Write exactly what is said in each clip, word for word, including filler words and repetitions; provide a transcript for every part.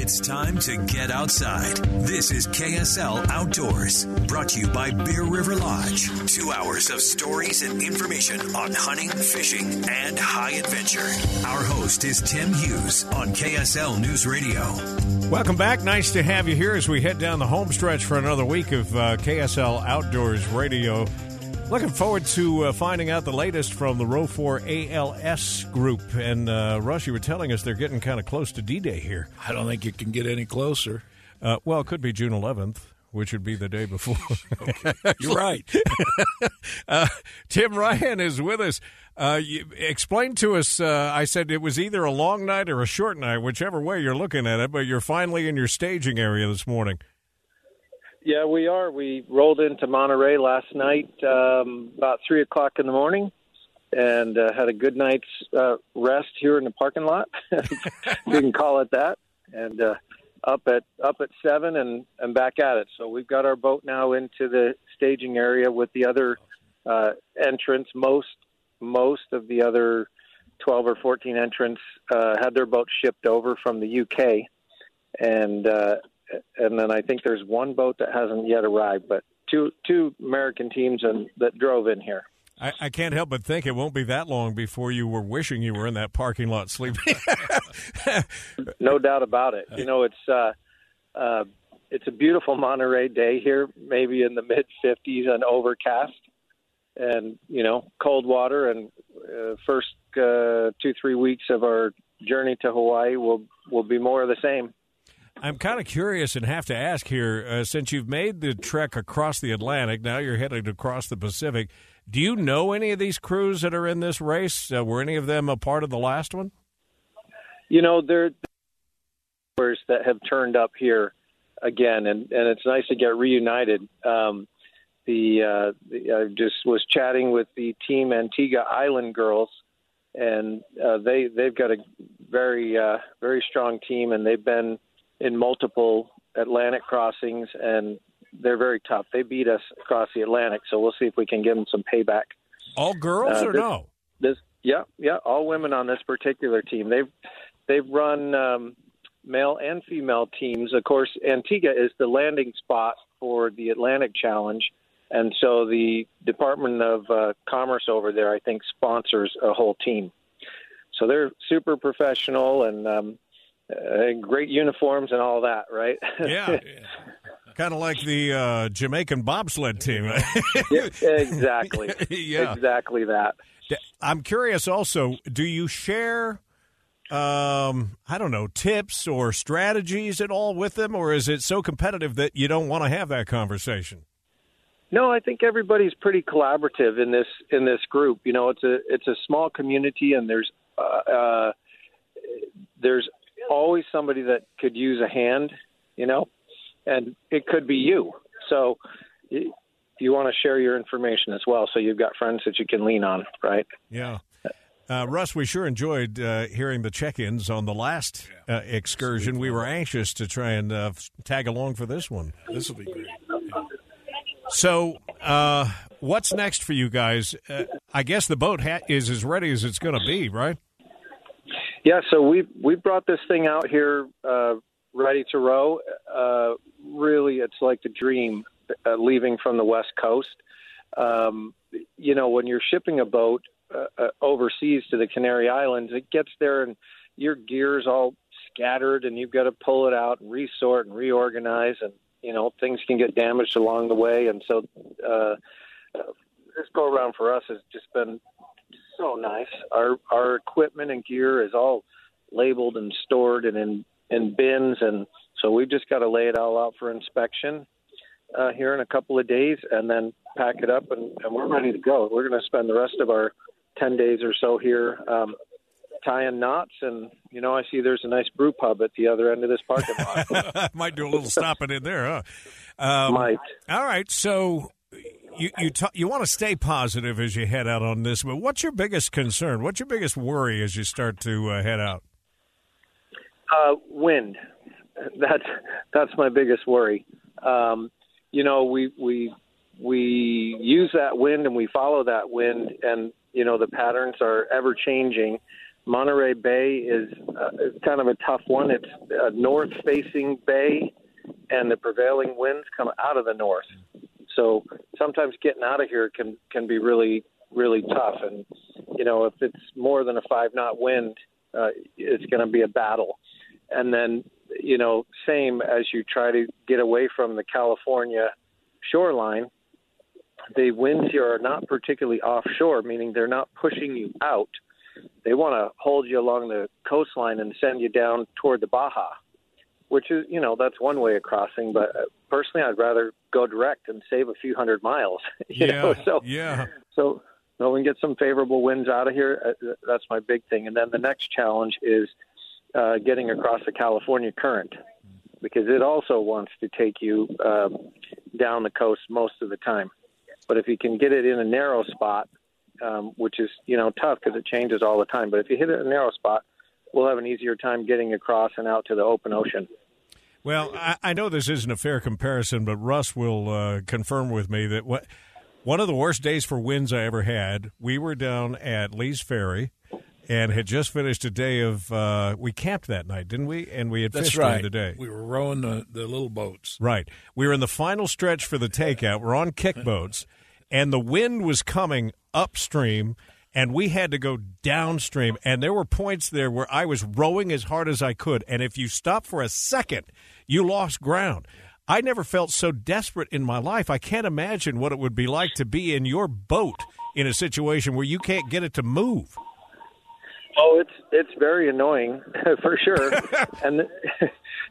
It's time to get outside. This is K S L Outdoors, brought to you by Bear River Lodge. Two hours of stories and information on hunting, fishing, and high adventure. Our host is Tim Hughes on K S L News Radio. Welcome back. Nice to have you here as we head down the home stretch for another week of uh, K S L Outdoors Radio. Looking forward to uh, finding out the latest from the Row four A L S group. And, uh, Rush, you were telling us they're getting kind of close to D-Day here. I don't think it can get any closer. Uh, well, it could be June eleventh, which would be the day before. Okay. You're right. uh, Tim Ryan is with us. Uh, you, explain to us, uh, I said it was either a long night or a short night, whichever way you're looking at it, but you're finally in your staging area this morning. Yeah, we are. We rolled into Monterey last night um, about three o'clock in the morning and uh, had a good night's uh, rest here in the parking lot. We can call it that. And uh, up at up at seven and, and back at it. So we've got our boat now into the staging area with the other uh, entrants. Most, most of the other twelve or fourteen entrants uh, had their boat shipped over from the U K. And uh And then I think there's one boat that hasn't yet arrived, but two two American teams and that drove in here. I, I can't help but think it won't be that long before you were wishing you were in that parking lot sleeping. No doubt about it. You know, it's uh, uh, it's a beautiful Monterey day here, maybe in the mid fifties and overcast, and you know, cold water. And uh, first uh, two three weeks of our journey to Hawaii will will be more of the same. I'm kind of curious and have to ask here, uh, since you've made the trek across the Atlantic, now you're headed across the Pacific, do you know any of these crews that are in this race? Uh, were any of them a part of the last one? You know, there are that have turned up here again, and, and it's nice to get reunited. Um, the, uh, the I just was chatting with the team Antigua Island girls, and uh, they, they've got a very, uh, very strong team, and they've been in multiple Atlantic crossings, and they're very tough. They beat us across the Atlantic, so we'll see if we can give them some payback. All girls uh, or this, no? This, yeah, yeah, all women on this particular team. They've they've run um, male and female teams. Of course, Antigua is the landing spot for the Atlantic Challenge, and so the Department of uh, Commerce over there, I think, sponsors a whole team. So they're super professional and um, Uh, great uniforms and all that, right? Yeah. Kind of like the uh, Jamaican bobsled team. Yeah, exactly. Yeah. Exactly that. I'm curious also, do you share, um, I don't know, tips or strategies at all with them, or is it so competitive that you don't want to have that conversation? No, I think everybody's pretty collaborative in this in this group. You know, it's a, it's a small community, and there's uh, uh, there's always somebody that could use a hand, you know, and it could be you. So you, you want to share your information as well, so you've got friends that you can lean on, right? Yeah. Uh, Russ, we sure enjoyed uh, hearing the check-ins on the last uh, excursion. We were anxious to try and uh, tag along for this one. This will be great. Yeah. So uh, what's next for you guys? Uh, I guess the boat ha- is as ready as it's going to be, right? Yeah, so we we brought this thing out here uh, ready to row. Uh, really, it's like the dream uh, leaving from the West Coast. Um, you know, when you're shipping a boat uh, uh, overseas to the Canary Islands, it gets there and your gear's all scattered, and you've got to pull it out and resort and reorganize, and you know, things can get damaged along the way. And so uh, uh, this go around for us has just been so nice. Our our equipment and gear is all labeled and stored and in, in bins, and so we've just got to lay it all out for inspection uh, here in a couple of days, and then pack it up, and, and we're ready to go. We're going to spend the rest of our ten days or so here um, tying knots, and, you know, I see there's a nice brew pub at the other end of this parking lot. Might do a little stopping in there, huh? Um, Might. All right, so you you, t- you want to stay positive as you head out on this, but what's your biggest concern? What's your biggest worry as you start to uh, head out? Uh, wind. That's that's my biggest worry. Um, you know, we we we use that wind and we follow that wind, and you know the patterns are ever changing. Monterey Bay is uh, kind of a tough one. It's a north-facing bay, and the prevailing winds come out of the north. So sometimes getting out of here can can be really really tough. And you know if it's more than a five-knot wind, uh, it's going to be a battle. And then, you know, same as you try to get away from the California shoreline, the winds here are not particularly offshore, meaning they're not pushing you out. They want to hold you along the coastline and send you down toward the Baja, which is, you know, that's one way of crossing. But personally, I'd rather go direct and save a few hundred miles. You yeah, know? So, yeah. So, no, we can get some favorable winds out of here. That's my big thing. And then the next challenge is Uh, getting across the California current, because it also wants to take you um, down the coast most of the time. But if you can get it in a narrow spot, um, which is, you know, tough because it changes all the time. But if you hit it in a narrow spot, we'll have an easier time getting across and out to the open ocean. Well, I, I know this isn't a fair comparison, but Russ will uh, confirm with me that what one of the worst days for winds I ever had, we were down at Lee's Ferry, and had just finished a day of, uh, we camped that night, didn't we? And we had fished during the day. We were rowing the, the little boats. Right. We were in the final stretch for the takeout. We're on kick boats, and the wind was coming upstream, and we had to go downstream. And there were points there where I was rowing as hard as I could, and if you stopped for a second, you lost ground. I never felt so desperate in my life. I can't imagine what it would be like to be in your boat in a situation where you can't get it to move. Oh, it's it's very annoying for sure, and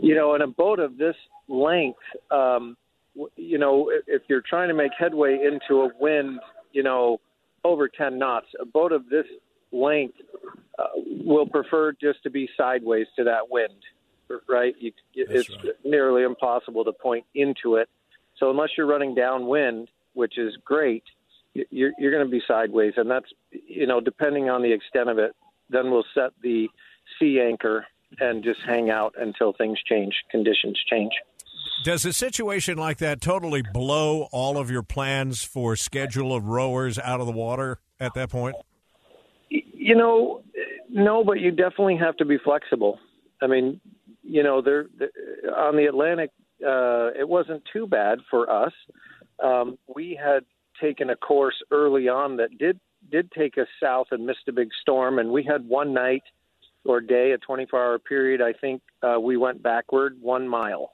you know, in a boat of this length, um, you know, if you're trying to make headway into a wind, you know, over ten knots, a boat of this length uh, will prefer just to be sideways to that wind, right? You, it's right. Nearly impossible to point into it, so unless you're running downwind, which is great, you're you're going to be sideways, and that's, you know, depending on the extent of it. Then we'll set the sea anchor and just hang out until things change, conditions change. Does a situation like that totally blow all of your plans for schedule of rowers out of the water at that point? You know, no, but you definitely have to be flexible. I mean, you know, there on the Atlantic, uh, it wasn't too bad for us. Um, we had taken a course early on that did did take us south and missed a big storm. And we had one night or day, a twenty-four hour period, I think uh, we went backward one mile.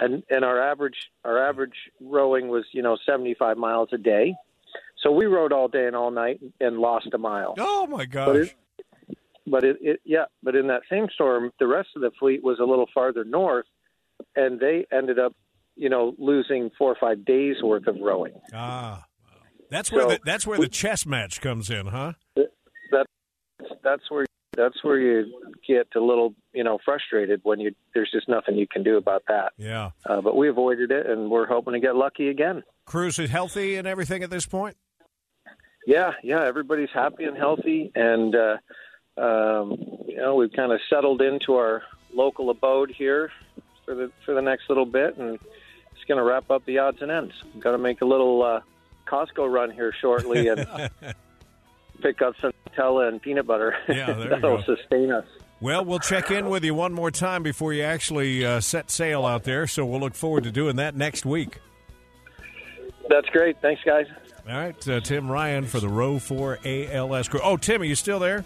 And and our average our average rowing was, you know, seventy-five miles a day. So we rowed all day and all night and lost a mile. Oh, my gosh. But, it, but it, it, yeah, but in that same storm, the rest of the fleet was a little farther north, and they ended up, you know, losing four or five days worth of rowing. Ah, That's where so, the, that's where the chess match comes in, huh? That that's where that's where you get a little, you know, frustrated when you there's just nothing you can do about that. Yeah. Uh, but we avoided it, and we're hoping to get lucky again. Cruz is healthy and everything at this point. Yeah, yeah, everybody's happy and healthy, and uh, um, you know, we've kind of settled into our local abode here for the for the next little bit, and it's going to wrap up the odds and ends. We've got to make a little Uh, Costco run here shortly and pick up some Nutella and peanut butter. Yeah, there That'll you go. sustain us. Well, we'll check in with you one more time before you actually uh, set sail out there, so we'll look forward to doing that next week. That's great. Thanks, guys. All right, uh, Tim Ryan for the Row four A L S crew. Oh, Tim, are you still there?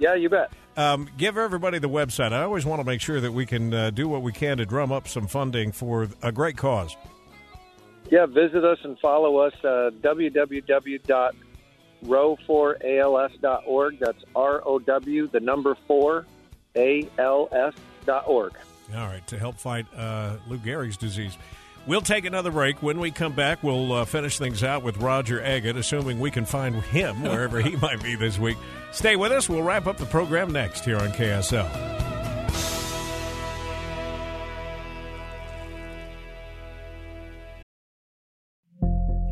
Yeah, you bet. Um, give everybody the website. I always want to make sure that we can uh, do what we can to drum up some funding for a great cause. Yeah, visit us and follow us, uh, w w w dot row four a l s dot org. That's R O W, the number four, A L S dot org. All right, to help fight uh, Lou Gehrig's disease. We'll take another break. When we come back, we'll uh, finish things out with Roger Eggett, assuming we can find him wherever he might be this week. Stay with us. We'll wrap up the program next here on K S L.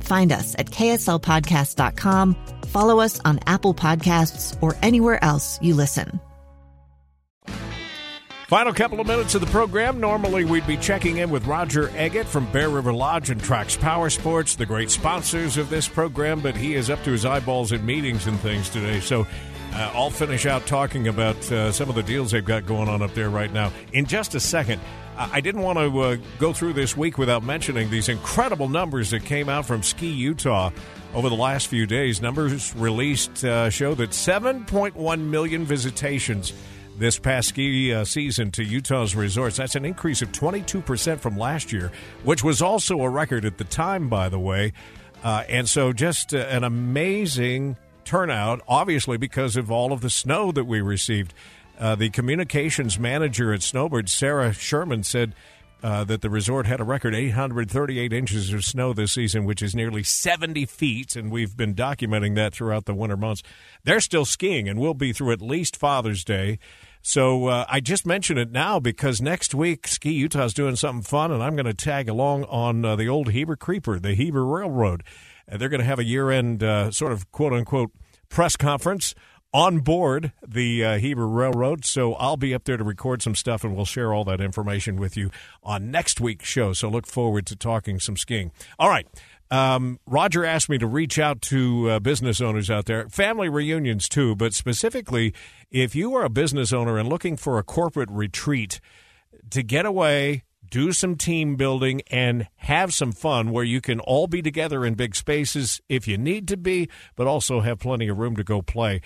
Find us at K S L Podcasts dot com. Follow us on Apple Podcasts or anywhere else you listen. Final couple of minutes of the program. Normally, we'd be checking in with Roger Eggett from Bear River Lodge and Trax Power Sports, the great sponsors of this program, but he is up to his eyeballs in meetings and things today. So uh, I'll finish out talking about uh, some of the deals they've got going on up there right now in just a second. I didn't want to uh, go through this week without mentioning these incredible numbers that came out from Ski Utah over the last few days. Numbers released uh, show that seven point one million visitations this past ski uh, season to Utah's resorts. That's an increase of twenty-two percent from last year, which was also a record at the time, by the way. Uh, and so just uh, an amazing turnout, obviously because of all of the snow that we received. Uh, the communications manager at Snowbird, Sarah Sherman, said uh, that the resort had a record eight hundred thirty-eight inches of snow this season, which is nearly seventy feet, and we've been documenting that throughout the winter months. They're still skiing, and we'll be through at least Father's Day. So uh, I just mention it now because next week Ski Utah's doing something fun, and I'm going to tag along on uh, the old Heber Creeper, the Heber Railroad. Uh, they're going to have a year-end uh, sort of quote-unquote press conference on board the uh, Heber Railroad, so I'll be up there to record some stuff, and we'll share all that information with you on next week's show, so look forward to talking some skiing. All right, um, Roger asked me to reach out to uh, business owners out there, family reunions too, but specifically, if you are a business owner and looking for a corporate retreat to get away, do some team building, and have some fun where you can all be together in big spaces if you need to be, but also have plenty of room to go play.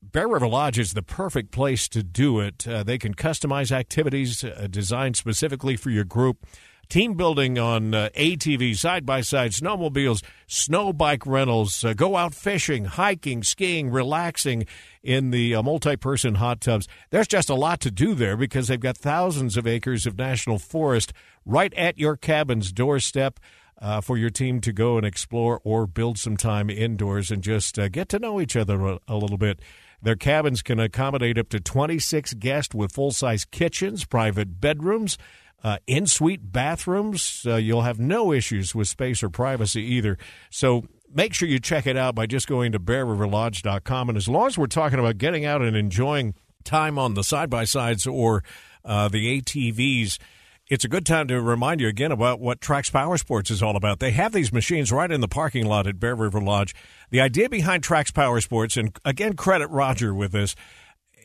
Bear River Lodge is the perfect place to do it. Uh, they can customize activities uh, designed specifically for your group. Team building on uh, A T V, side-by-side, snowmobiles, snow bike rentals. Uh, go out fishing, hiking, skiing, relaxing in the uh, multi-person hot tubs. There's just a lot to do there because they've got thousands of acres of national forest right at your cabin's doorstep. Uh, for your team to go and explore or build some time indoors and just uh, get to know each other a, a little bit. Their cabins can accommodate up to twenty-six guests with full-size kitchens, private bedrooms, uh, in-suite bathrooms. Uh, you'll have no issues with space or privacy either. So make sure you check it out by just going to bear river lodge dot com. And as long as we're talking about getting out and enjoying time on the side-by-sides or uh, the A T Vs, it's a good time to remind you again about what Trax Power Sports is all about. They have these machines right in the parking lot at Bear River Lodge. The idea behind Trax Power Sports, and again, credit Roger with this,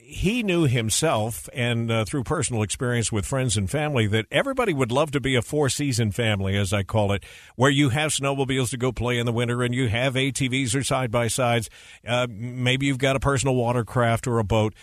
he knew himself and uh, through personal experience with friends and family that everybody would love to be a four-season family, as I call it, where you have snowmobiles to go play in the winter and you have A T Vs or side-by-sides. Uh, maybe you've got a personal watercraft or a boat.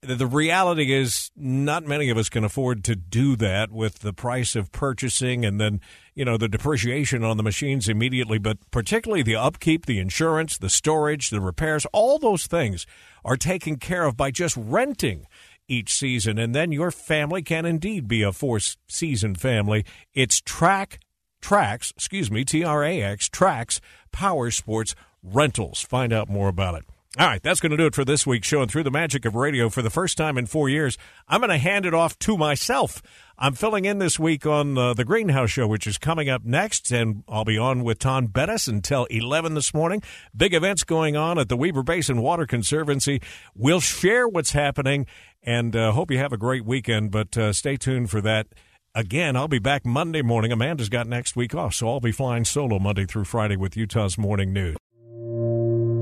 The reality is not many of us can afford to do that with the price of purchasing and then, you know, the depreciation on the machines immediately. But particularly the upkeep, the insurance, the storage, the repairs, all those things are taken care of by just renting each season. And then your family can indeed be a four-season family. It's Trax, Trax, excuse me, T R A X, Trax Power Sports Rentals. Find out more about it. All right, that's going to do it for this week's show. And through the magic of radio, for the first time in four years, I'm going to hand it off to myself. I'm filling in this week on uh, The Greenhouse Show, which is coming up next, and I'll be on with Tom Bettis until eleven this morning. Big events going on at the Weber Basin Water Conservancy. We'll share what's happening, and uh, hope you have a great weekend, but uh, stay tuned for that. Again, I'll be back Monday morning. Amanda's got next week off, so I'll be flying solo Monday through Friday with Utah's Morning News.